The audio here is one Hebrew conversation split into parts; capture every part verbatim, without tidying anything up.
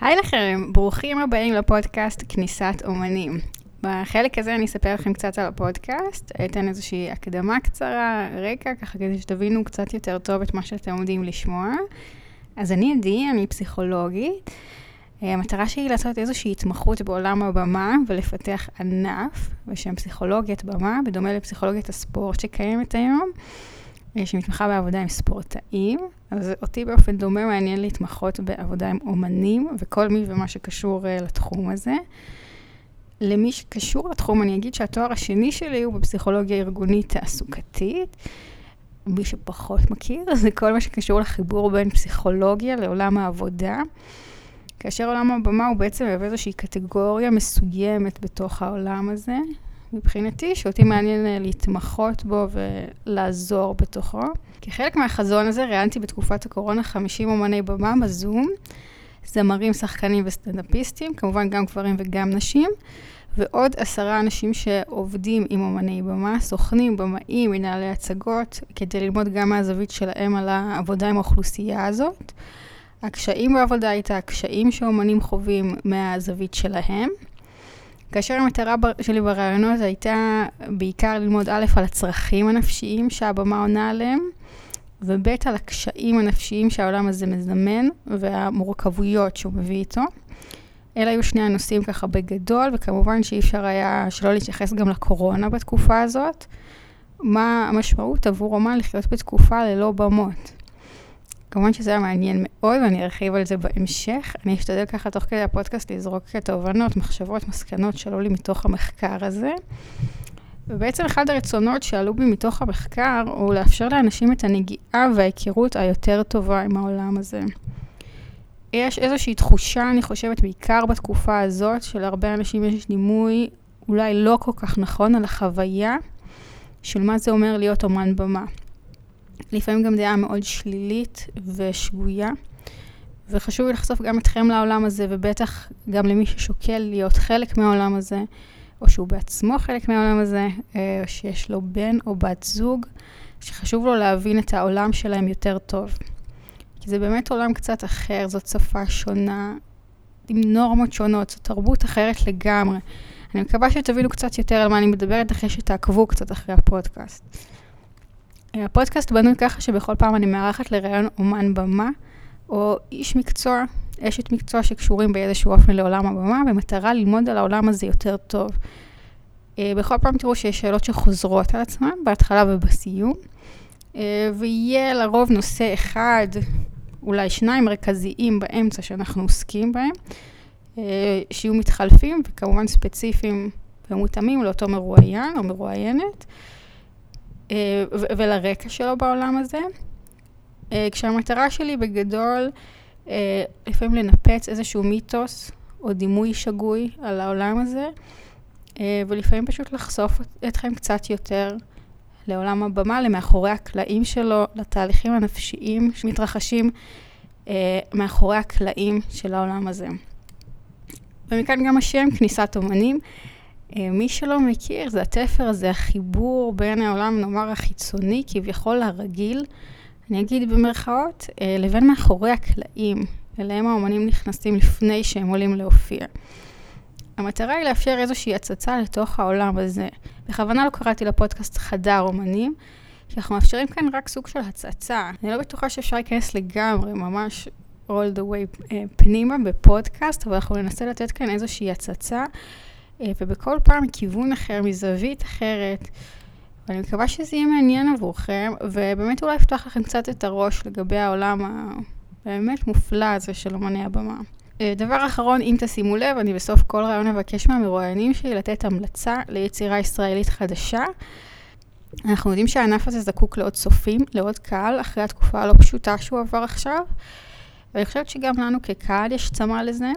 היי לכם, ברוכים הבאים לפודקאסט כניסת אומנים. בחלק הזה אני אספר לכם קצת על הפודקאסט, אתן איזושהי הקדמה קצרה, רקע, ככה כדי שתבינו קצת יותר טוב את מה שאתם עומדים לשמוע. אז אני עדי, אני פסיכולוגית. המטרה שלי היא לעשות איזושהי התמחות בעולם הבמה ולפתח ענף בשם פסיכולוגיית במה, בדומה לפסיכולוגיית הספורט שקיימת היום, שמתמחה בעבודה עם ספורטאים. אז אותי באופן דומה מעניין להתמחות בעבודה עם אומנים וכל מי ומה שקשור לתחום הזה. למי שקשור לתחום אני אגיד שהתואר השני שלי הוא בפסיכולוגיה ארגונית תעסוקתית. מי שפחות מכיר זה כל מה שקשור לחיבור בין פסיכולוגיה לעולם העבודה. כאשר עולם הבמה הוא בעצם יבוא איזושהי קטגוריה מסוימת בתוך העולם הזה. מבחינתי שאותי מעניין להתמחות בו ולעזור בתוכו. כחלק מהחזון הזה ראיינתי בתקופת הקורונה חמישים אומני במה בזום, זמרים, שחקנים וסטנדאפיסטים, כמובן גם גברים וגם נשים, ועוד עשרה אנשים שעובדים עם אומני במה, סוכנים, במאים, מנהלי הצגות, כדי ללמוד גם מהזווית שלהם על העבודה עם האוכלוסייה הזאת. הקשיים בעבודה הייתה הקשיים שאומנים חווים מהזווית שלהם. כאשר המטרה שלי ברעיונות הייתה בעיקר ללמוד א' על הצרכים הנפשיים שהבמה עונה עליהם, וב' על הקשיים הנפשיים שהעולם הזה מזמן והמורכבויות שהוא מביא איתו. אלה היו שני הנושאים ככה בגדול, וכמובן שאי אפשר היה שלא להתייחס גם לקורונה בתקופה הזאת. מה המשמעות עבור אומן לחיות בתקופה ללא במות? כמובן שזה היה מעניין מאוד, ואני ארחיב על זה בהמשך. אני אשתדל ככה תוך כדי הפודקאסט לזרוק תובנות, מחשבות, מסקנות שעלו לי מתוך המחקר הזה. ובעצם אחד הרצונות שעלו בי מתוך המחקר הוא לאפשר לאנשים את הנגיעה וההיכרות היותר טובה עם העולם הזה. יש איזושהי תחושה, אני חושבת, בעיקר בתקופה הזאת, שלהרבה אנשים יש דימוי אולי לא כל כך נכון על החוויה של מה זה אומר להיות אומן במה. לפעמים גם דעה מאוד שלילית ושגויה, וחשוב לי לחשוף גם אתכם לעולם הזה, ובטח גם למי ששוקל להיות חלק מהעולם הזה, או שהוא בעצמו חלק מהעולם הזה, או שיש לו בן או בת זוג, שחשוב לו להבין את העולם שלהם יותר טוב. כי זה באמת עולם קצת אחר, זאת שפה שונה, עם נורמות שונות, זאת תרבות אחרת לגמרי. אני מקווה שתבינו קצת יותר על מה אני מדברת, אחרי שתעקבו קצת אחרי הפודקאסט. הפודקאסט בנוי ככה שבכל פעם אני מארחת לראיון אומן במה, או איש מקצוע, אשת מקצוע שקשורים באיזשהו אופן לעולם הבמה, במטרה ללמוד על העולם הזה יותר טוב. בכל פעם תראו שיש שאלות שחוזרות על עצמן, בהתחלה ובסיום, ויהיה לרוב נושא אחד, אולי שניים מרכזיים באמצע שאנחנו עוסקים בהם, שיהיו מתחלפים וכמובן ספציפיים ומותאמים לאותו מרואיין או מרואיינת, ולרקע שלו בעולם הזה, כשהמטרה שלי בגדול לפעמים לנפץ איזשהו מיתוס או דימוי שגוי על העולם הזה, ולפעמים פשוט לחשוף אתכם קצת יותר לעולם הבמה, למאחורי הקלעים שלו, לתהליכים הנפשיים שמתרחשים מאחורי הקלעים של העולם הזה. ומכאן גם השם, כניסת אומנים. מי שלא מכיר, זה התפר הזה, החיבור בין העולם, נאמר, החיצוני, כביכול הרגיל, אני אגיד במרכאות, לבין מאחורי הקלעים, אליהם האומנים נכנסים לפני שהם עולים להופיע. המטרה היא לאפשר איזושהי הצצה לתוך העולם הזה. בכוונה לא קראתי לפודקאסט חדר אומנים, כי אנחנו מאפשרים כאן רק סוג של הצצה. אני לא בטוחה שאפשר להיכנס לגמרי, ממש all the way פנימה בפודקאסט, אבל אנחנו ננסה לתת כאן איזושהי הצצה, ובכל פעם מכיוון אחר, מזווית אחרת, ואני מקווה שזה יהיה מעניין עבורכם, ובאמת אולי יפתח לכם קצת את הראש לגבי העולם הבאמת מופלא הזה של אומני הבמה. דבר אחרון, אם תשימו לב, אני בסוף כל רעיון אבקש מהמרואיינים שלי לתת המלצה ליצירה ישראלית חדשה. אנחנו יודעים שהענף הזה זקוק לעוד צופים, לעוד קהל, אחרי התקופה הלא פשוטה שהוא עבר עכשיו, ואני חושבת שגם לנו כקהל יש צמא לזה.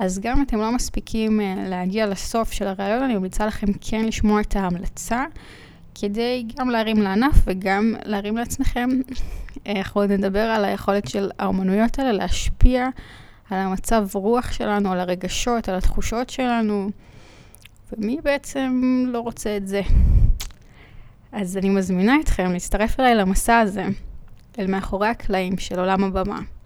אז גם אם אתם לא מספיקים להגיע לסוף של הרעיון, אני ממליצה לכם כן לשמוע את ההמלצה, כדי גם להרים לענף וגם להרים לעצמכם. אנחנו עוד נדבר על היכולת של האומנויות האלה להשפיע על המצב רוח שלנו, על הרגשות, על התחושות שלנו, ומי בעצם לא רוצה את זה. אז אני מזמינה אתכם להצטרף אליי למסע הזה, אל מאחורי הקלעים של עולם הבמה.